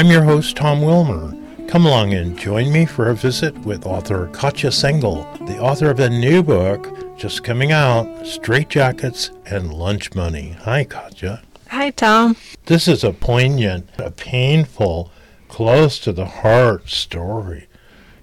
I'm your host, Tom Wilmer. Come along and join me for a visit with author Katya Cengel, the author of a new book just coming out, Straightjackets and Lunch Money. Hi, Katya. Hi, Tom. This is a poignant, a painful, close to the heart story.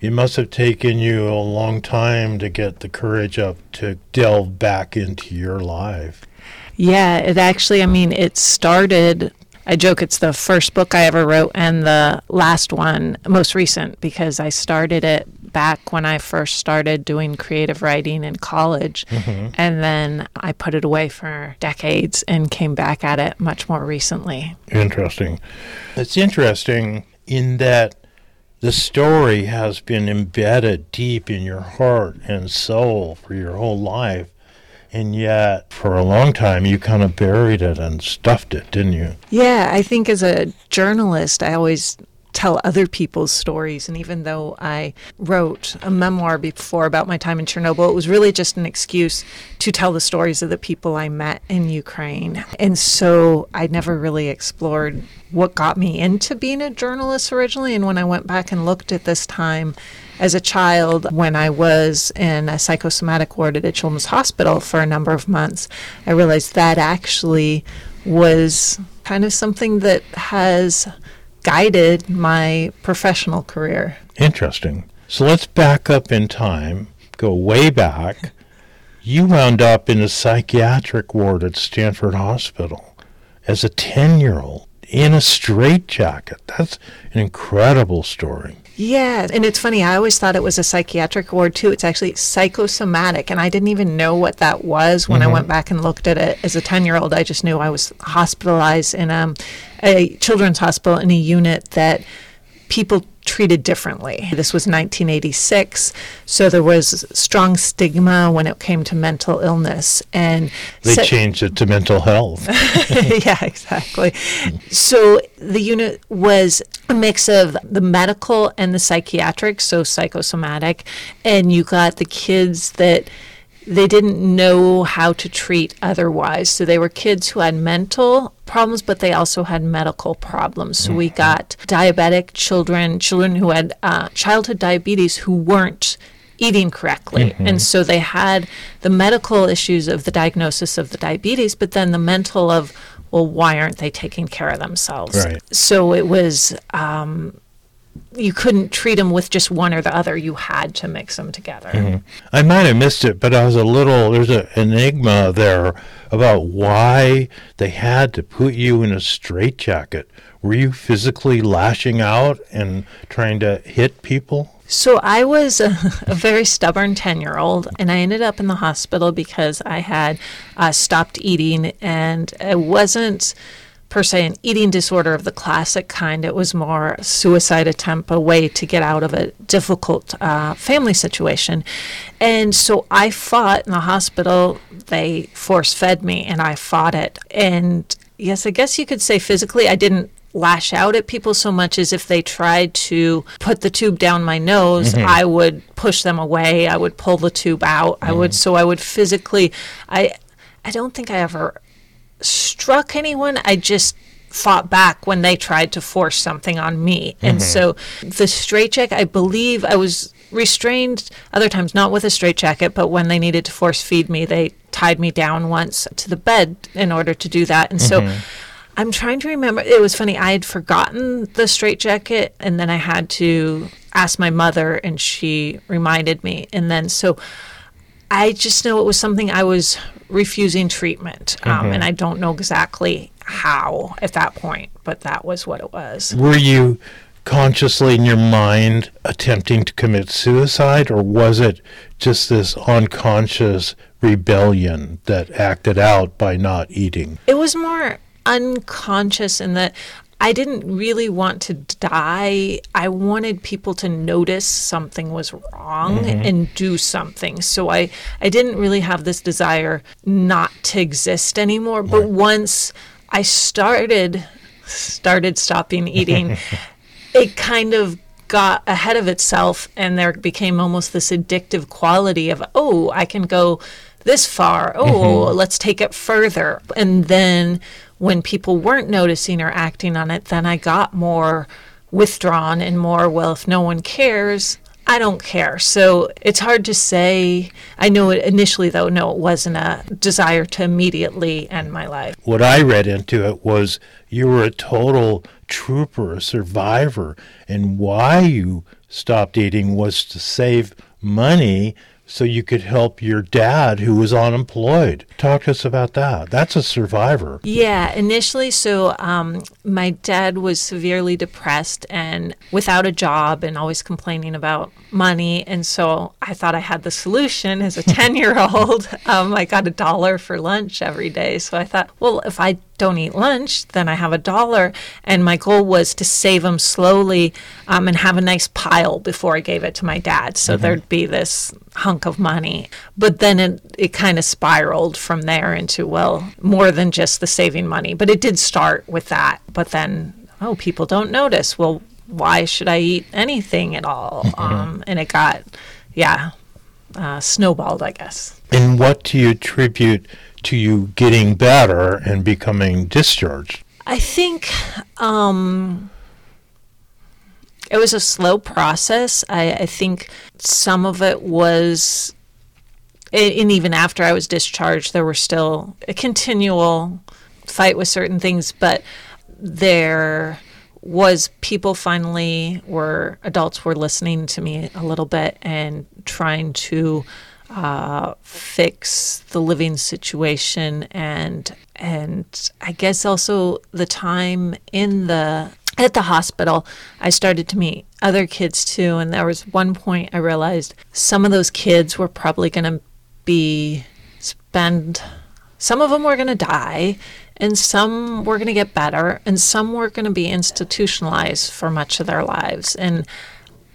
It must have taken you a long time to get the courage up to delve back into your life. Yeah, it actually, it started, I joke it's the first book I ever wrote and the last one, most recent, because I started it back when I first started doing creative writing in college. Mm-hmm. And then I put it away for decades and came back at it much more recently. Interesting. It's interesting in that the story has been embedded deep in your heart and soul for your whole life, and yet for a long time you kind of buried it and stuffed it, didn't you? Yeah, I think as a journalist I always tell other people's stories, and even though I wrote a memoir before about my time in Chernobyl, it was really just an excuse to tell the stories of the people I met in Ukraine. And so I never really explored what got me into being a journalist originally. And when I went back and looked at this time as a child, when I was in a psychosomatic ward at a children's hospital for a number of months, I realized that actually was kind of something that has guided my professional career. Interesting. So let's back up in time, go way back. You wound up in a psychiatric ward at Stanford Hospital as a 10-year-old. In a straitjacket. That's an incredible story. Yeah, and it's funny, I always thought it was a psychiatric ward too. It's actually psychosomatic, and I didn't even know what that was when I went back and looked at it as a 10-year-old. I just knew I was hospitalized in a children's hospital in a unit that people treated differently. This was 1986, so there was strong stigma when it came to mental illness. And they changed it to mental health. Yeah, exactly. So the unit was a mix of the medical and the psychiatric, so psychosomatic, and you got the kids that they didn't know how to treat otherwise. So they were kids who had mental problems, but they also had medical problems. So we got diabetic children, children who had childhood diabetes who weren't eating correctly. Mm-hmm. And so they had the medical issues of the diagnosis of the diabetes, but then the mental of, well, why aren't they taking care of themselves? Right. So it was, you couldn't treat them with just one or the other. You had to mix them together. Mm-hmm. I might have missed it, but I was a little, there's an enigma there about why they had to put you in a straitjacket. Were you physically lashing out and trying to hit people? So I was a very stubborn 10-year-old, and I ended up in the hospital because I had stopped eating, and it wasn't per se an eating disorder of the classic kind. It was more a suicide attempt, a way to get out of a difficult family situation. And so I fought in the hospital. They force-fed me, and I fought it. And yes, I guess you could say physically I didn't lash out at people so much as if they tried to put the tube down my nose, I would push them away. I would pull the tube out. I would physically, I don't think I ever struck anyone. I just fought back when they tried to force something on me. And so the straitjacket, I believe I was restrained other times, not with a straitjacket, but when they needed to force feed me, they tied me down once to the bed in order to do that. And so I'm trying to remember. It was funny. I had forgotten the straitjacket, and then I had to ask my mother, and she reminded me. And then so I just know it was something I was refusing treatment, and I don't know exactly how at that point, but that was what it was. Were you consciously in your mind attempting to commit suicide, or was it just this unconscious rebellion that acted out by not eating? It was more unconscious in that I didn't really want to die. I wanted people to notice something was wrong and do something. So I didn't really have this desire not to exist anymore. But once I started stopping eating, it kind of got ahead of itself, and there became almost this addictive quality of, oh, I can go this far. Oh, let's take it further. And then when people weren't noticing or acting on it, then I got more withdrawn and more, well, if no one cares, I don't care. So it's hard to say. I know initially, though, no, it wasn't a desire to immediately end my life. What I read into it was you were a total trooper, a survivor, and why you stopped eating was to save money so you could help your dad who was unemployed. Talk to us about that. That's a survivor. Yeah, initially, so my dad was severely depressed and without a job and always complaining about money. And so I thought I had the solution as a 10-year-old. I got $1 for lunch every day. So I thought, well, if I don't eat lunch, then I have $1. And my goal was to save them slowly and have a nice pile before I gave it to my dad. So there'd be this hunk of money. But then it kind of spiraled from there into, well, more than just the saving money. But it did start with that. But then, oh, people don't notice. Well, why should I eat anything at all? And it got, snowballed, I guess. And what do you attribute to you getting better and becoming discharged? I think it was a slow process. I think some of it was, and even after I was discharged, there were still a continual fight with certain things, but there was people finally adults were listening to me a little bit and trying to fix the living situation, and I guess also the time at the hospital, I started to meet other kids too, and there was one point I realized some of those kids were probably going to some of them were going to die, and some were going to get better, and some were going to be institutionalized for much of their lives, and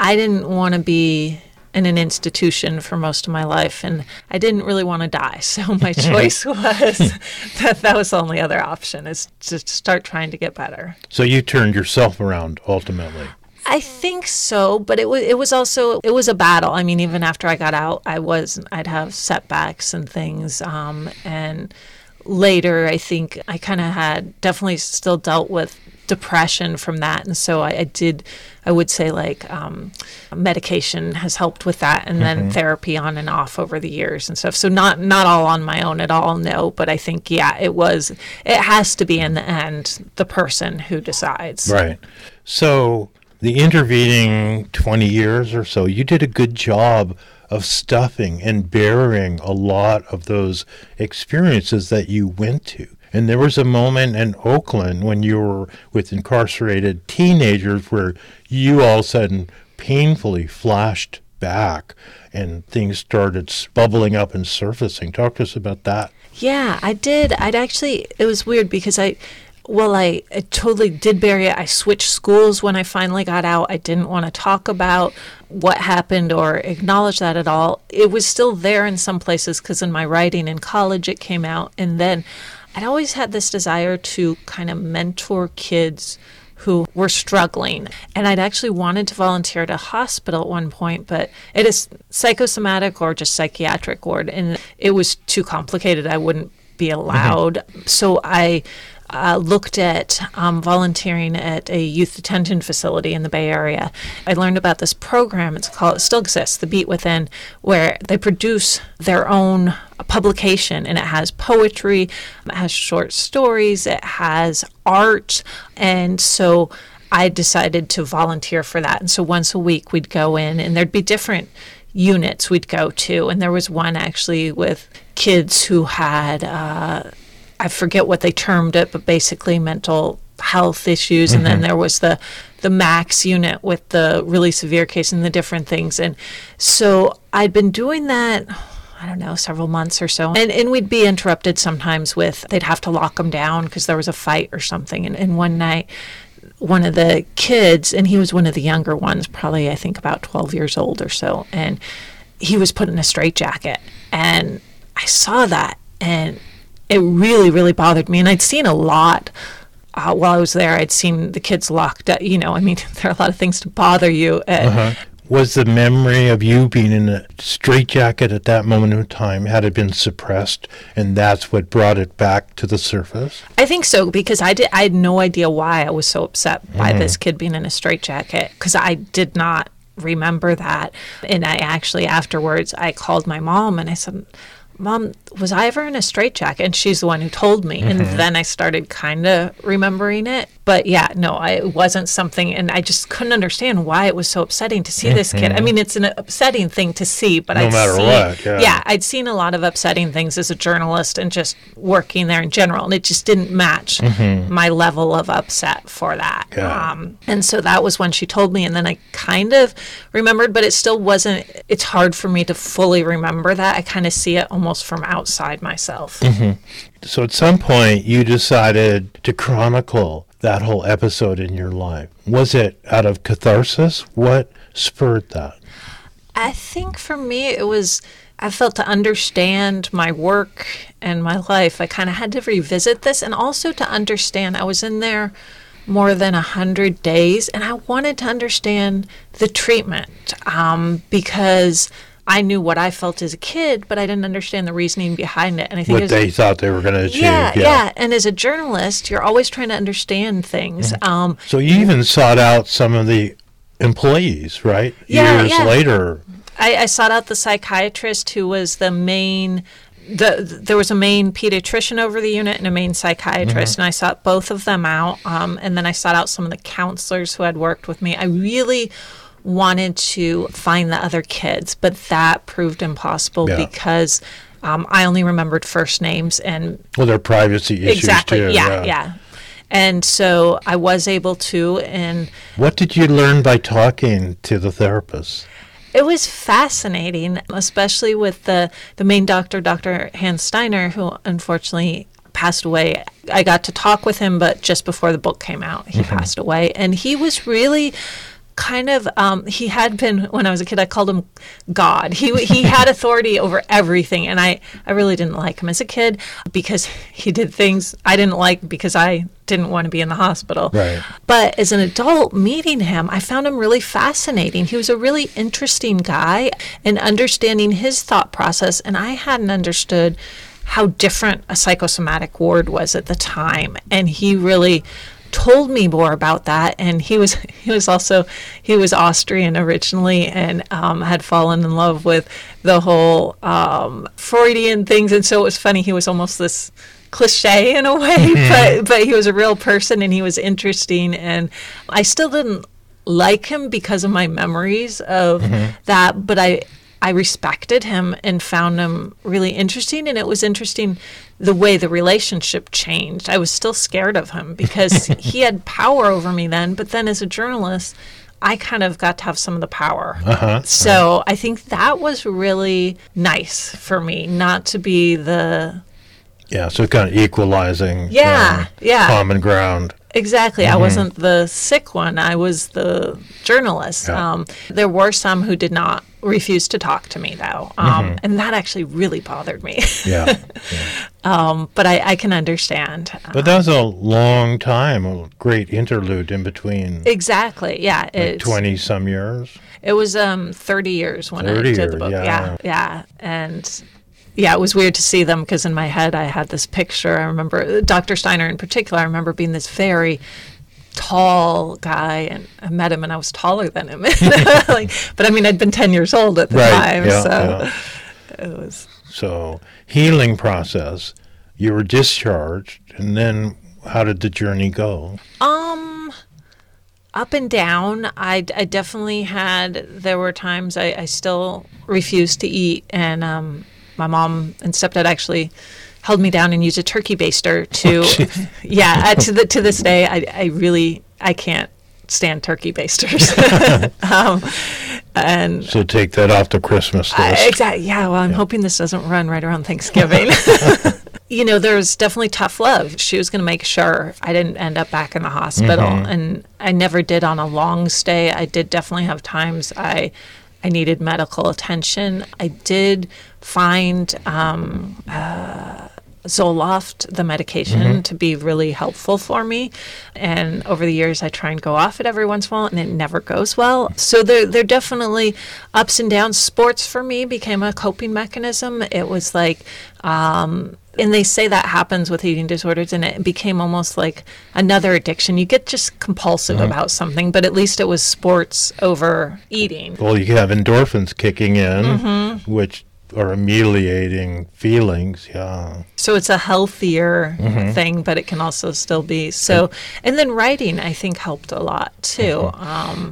I didn't want to be in an institution for most of my life, and I didn't really want to die. So my choice was that was the only other option, is to start trying to get better. So you turned yourself around ultimately. I think so, but it was also a battle. I mean, even after I got out, I'd have setbacks and things, and later I think I kind of had definitely still dealt with depression from that, and so I would say medication has helped with that, and then therapy on and off over the years and stuff. So not all on my own at all, no, but I think it has to be in the end the person who decides. Right. So the intervening 20 years or so, you did a good job of stuffing and burying a lot of those experiences that you went to. And there was a moment in Oakland when you were with incarcerated teenagers where you all of a sudden painfully flashed back and things started bubbling up and surfacing. Talk to us about that. Yeah, I did. It was weird because I totally did bury it. I switched schools when I finally got out. I didn't want to talk about what happened or acknowledge that at all. It was still there in some places because in my writing in college it came out. And then I'd always had this desire to kind of mentor kids who were struggling. And I'd actually wanted to volunteer at a hospital at one point, but it is psychosomatic or just psychiatric ward. And it was too complicated. I wouldn't be allowed. So I looked at volunteering at a youth detention facility in the Bay Area. I learned about this program. It still exists, The Beat Within, where they produce their own publication, and it has poetry, it has short stories, it has art, and so I decided to volunteer for that. And so once a week we'd go in, and there'd be different units we'd go to, and there was one actually with kids who had I forget what they termed it, but basically mental health issues. And then there was the max unit with the really severe case and the different things. And so I'd been doing that, I don't know, several months or so. And we'd be interrupted sometimes they'd have to lock them down because there was a fight or something. And one night, one of the kids, and he was one of the younger ones, probably I think about 12 years old or so, and he was put in a straitjacket. And I saw that, and it really, really bothered me. And I'd seen a lot while I was there. I'd seen the kids locked up. You know, I mean, there are a lot of things to bother you. was the memory of you being in a straitjacket at that moment in time, had it been suppressed, and that's what brought it back to the surface? I think so, because I had no idea why I was so upset by this kid being in a straitjacket, because I did not remember that. And I actually afterwards, I called my mom and I said, Mom, was I ever in a straitjacket? And she's the one who told me. Mm-hmm. And then I started kind of remembering it. But yeah, no, it wasn't something. And I just couldn't understand why it was so upsetting to see this kid. I mean, it's an upsetting thing to see, but no matter what. Yeah. I'd seen a lot of upsetting things as a journalist and just working there in general. And it just didn't match my level of upset for that. Yeah. And so that was when she told me. And then I kind of remembered, but it still wasn't, it's hard for me to fully remember that. I kind of see it almost from outside myself. So at some point you decided to chronicle that whole episode in your life. Was it out of catharsis? What spurred that? I think for me it was, I felt to understand my work and my life, I kind of had to revisit this, and also to understand I was in there more than 100 days and I wanted to understand the treatment, because I knew what I felt as a kid, but I didn't understand the reasoning behind it. And I think what they thought they were going to achieve. Yeah. And as a journalist, you're always trying to understand things. So you even sought out some of the employees, right? Years later. I sought out the psychiatrist who was the main... There was a main pediatrician over the unit and a main psychiatrist, and I sought both of them out. And then I sought out some of the counselors who had worked with me. I really... wanted to find the other kids, but that proved impossible because I only remembered first names and... Well, their privacy issues too. Yeah. And so I was able to, and... What did you learn by talking to the therapist? It was fascinating, especially with the main doctor, Dr. Hans Steiner, who unfortunately... passed away. I got to talk with him, but just before the book came out, he passed away. And he was really... kind of, he had been, when I was a kid, I called him God. He had authority over everything. And I really didn't like him as a kid because he did things I didn't like because I didn't want to be in the hospital. Right. But as an adult meeting him, I found him really fascinating. He was a really interesting guy, and understanding his thought process. And I hadn't understood how different a psychosomatic ward was at the time. And he really told me more about that, and he was Austrian originally, and had fallen in love with the whole Freudian things, and so it was funny, he was almost this cliche in a way, but he was a real person and he was interesting, and I still didn't like him because of my memories of that, but I respected him and found him really interesting. And it was interesting the way the relationship changed. I was still scared of him because he had power over me then. But then as a journalist, I kind of got to have some of the power. So I think that was really nice for me, not to be the... Yeah, so kind of equalizing common ground. Exactly. I wasn't the sick one. I was the journalist. Yeah. There were some who did not refuse to talk to me, though, and that actually really bothered me. But I can understand. But that was a long time, a great interlude in between. Exactly. Yeah. Like 20-some years? It was 30 years when I did the book. Yeah. And... yeah, it was weird to see them because in my head I had this picture. I remember Dr. Steiner in particular. I remember being this very tall guy, and I met him and I was taller than him. But I mean, I'd been 10 years old at the time. It was. So, healing process, you were discharged, and then how did the journey go? Up and down. I definitely had, there were times I still refused to eat, and my mom and stepdad actually held me down and used a turkey baster to this day, I really can't stand turkey basters. And so take that off the Christmas list. I'm hoping this doesn't run right around Thanksgiving. There was definitely tough love. She was going to make sure I didn't end up back in the hospital, and I never did on a long stay. I did definitely have times I needed medical attention. I did find Zoloft, the medication, to be really helpful for me. And over the years, I try and go off it every once in a while, and it never goes well. So they're definitely ups and downs. Sports for me became a coping mechanism. It was like, and they say that happens with eating disorders, and it became almost like another addiction. You get just compulsive about something, but at least it was sports over eating. Well, you have endorphins kicking in, which are ameliorating feelings, so it's a healthier thing, but it can also still be. So, and then writing, I think, helped a lot, too.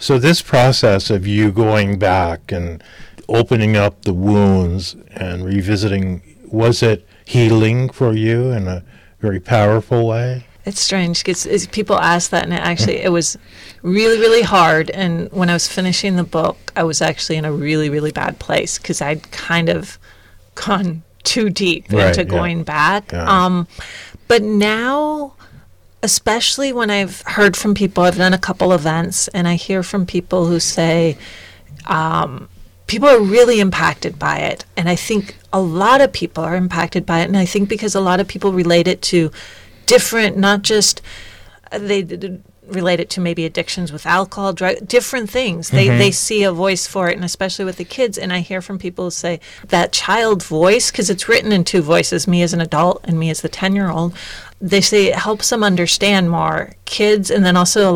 So this process of you going back and opening up the wounds and revisiting, was it healing for you in a very powerful way? It's strange because people ask that, and it was really, really hard. And when I was finishing the book, I was actually in a really, really bad place because I'd kind of gone too deep into going back. But now, especially when I've heard from people, I've done a couple events, and I hear from people who say, people are really impacted by it. And I think a lot of people are impacted by it. And I think because a lot of people relate it to different, not just, they relate it to maybe addictions with alcohol, drug, different things. They see a voice for it, and especially with the kids. And I hear from people who say that child voice, because it's written in two voices, me as an adult and me as the 10-year-old, they say it helps them understand more. Kids, and then also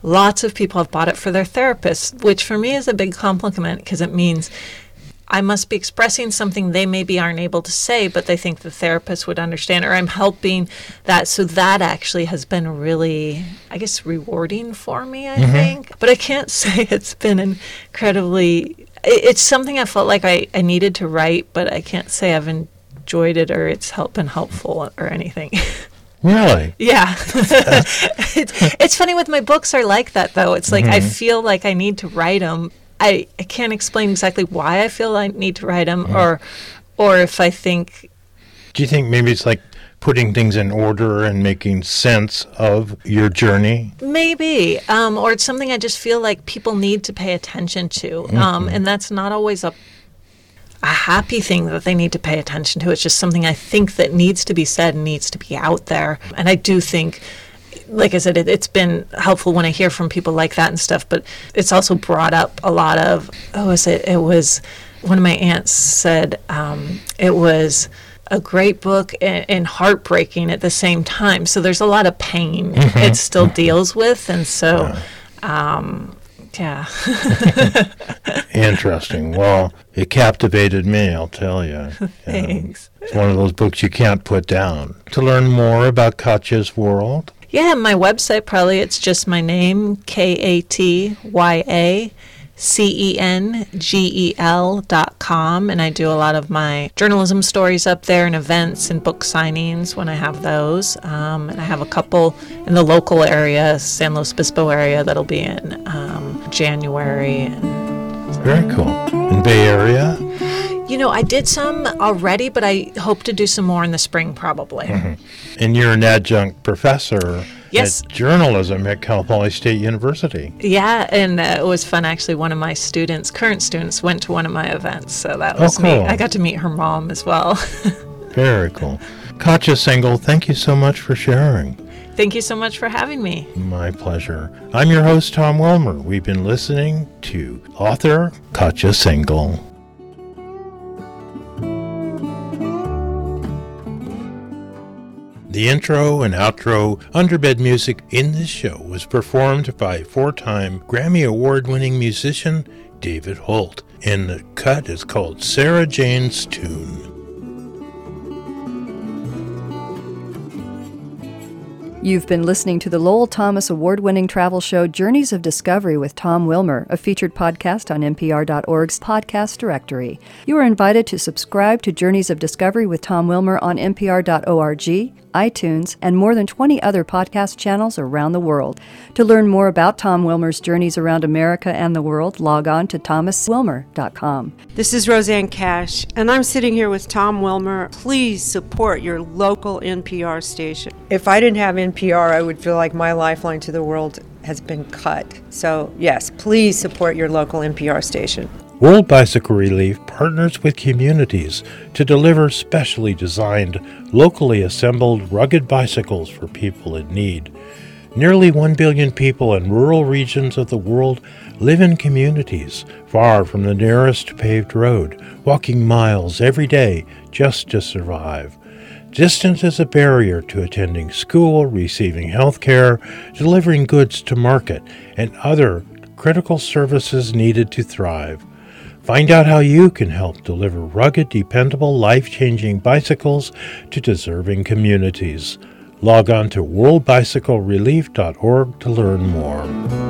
Lots of people have bought it for their therapists, which for me is a big compliment because it means I must be expressing something they maybe aren't able to say, but they think the therapist would understand, or I'm helping that. So that actually has been really, I guess, rewarding for me, I think. But I can't say it's been incredibly, it's something I felt like I needed to write, but I can't say I've enjoyed it or it's been helpful or anything. Really? Yeah. It's funny with my books are like that, though. It's like I feel like I need to write them. I can't explain exactly why I feel I need to write them or if I think... Do you think maybe it's like putting things in order and making sense of your journey? Maybe. Or it's something I just feel like people need to pay attention to. And that's not always a happy thing that they need to pay attention to. It's just something I think that needs to be said and needs to be out there. And I do think, like I said, it's been helpful when I hear from people like that and stuff, but it's also brought up a lot of, it was, one of my aunts said, it was a great book and heartbreaking at the same time. So there's a lot of pain it still deals with. And so, yeah. Interesting. Well, it captivated me, I'll tell you. Thanks. It's one of those books you can't put down. To learn more about Katya's world? Yeah, my website probably, it's just my name, KatyaCengel.com, and I do a lot of my journalism stories up there and events and book signings when I have those, and I have a couple in the local area, San Luis Obispo area, that'll be in January. Very cool. In Bay Area? I did some already, but I hope to do some more in the spring probably. And you're an adjunct professor. Yes. At journalism at Cal Poly State University. Yeah, and it was fun. Actually, one of my students, current students, went to one of my events, so that was cool. Neat. I got to meet her mom as well. Very cool. Katya Cengel, thank you so much for sharing. Thank you so much for having me. My pleasure. I'm your host, Tom Wilmer. We've been listening to author Katya Cengel. The intro and outro underbed music in this show was performed by four-time Grammy Award-winning musician David Holt, and the cut is called Sarah Jane's Tune. You've been listening to the Lowell Thomas award-winning travel show Journeys of Discovery with Tom Wilmer, a featured podcast on NPR.org's podcast directory. You are invited to subscribe to Journeys of Discovery with Tom Wilmer on NPR.org, iTunes, and more than 20 other podcast channels around the world. To learn more about Tom Wilmer's journeys around America and the world, log on to thomaswilmer.com. This is Roseanne Cash, and I'm sitting here with Tom Wilmer. Please support your local NPR station. If I didn't have NPR, I would feel like my lifeline to the world has been cut. So, yes, please support your local NPR station. World Bicycle Relief partners with communities to deliver specially designed, locally assembled rugged bicycles for people in need. Nearly 1 billion people in rural regions of the world live in communities far from the nearest paved road, walking miles every day just to survive. Distance is a barrier to attending school, receiving health care, delivering goods to market, and other critical services needed to thrive. Find out how you can help deliver rugged, dependable, life-changing bicycles to deserving communities. Log on to worldbicyclerelief.org to learn more.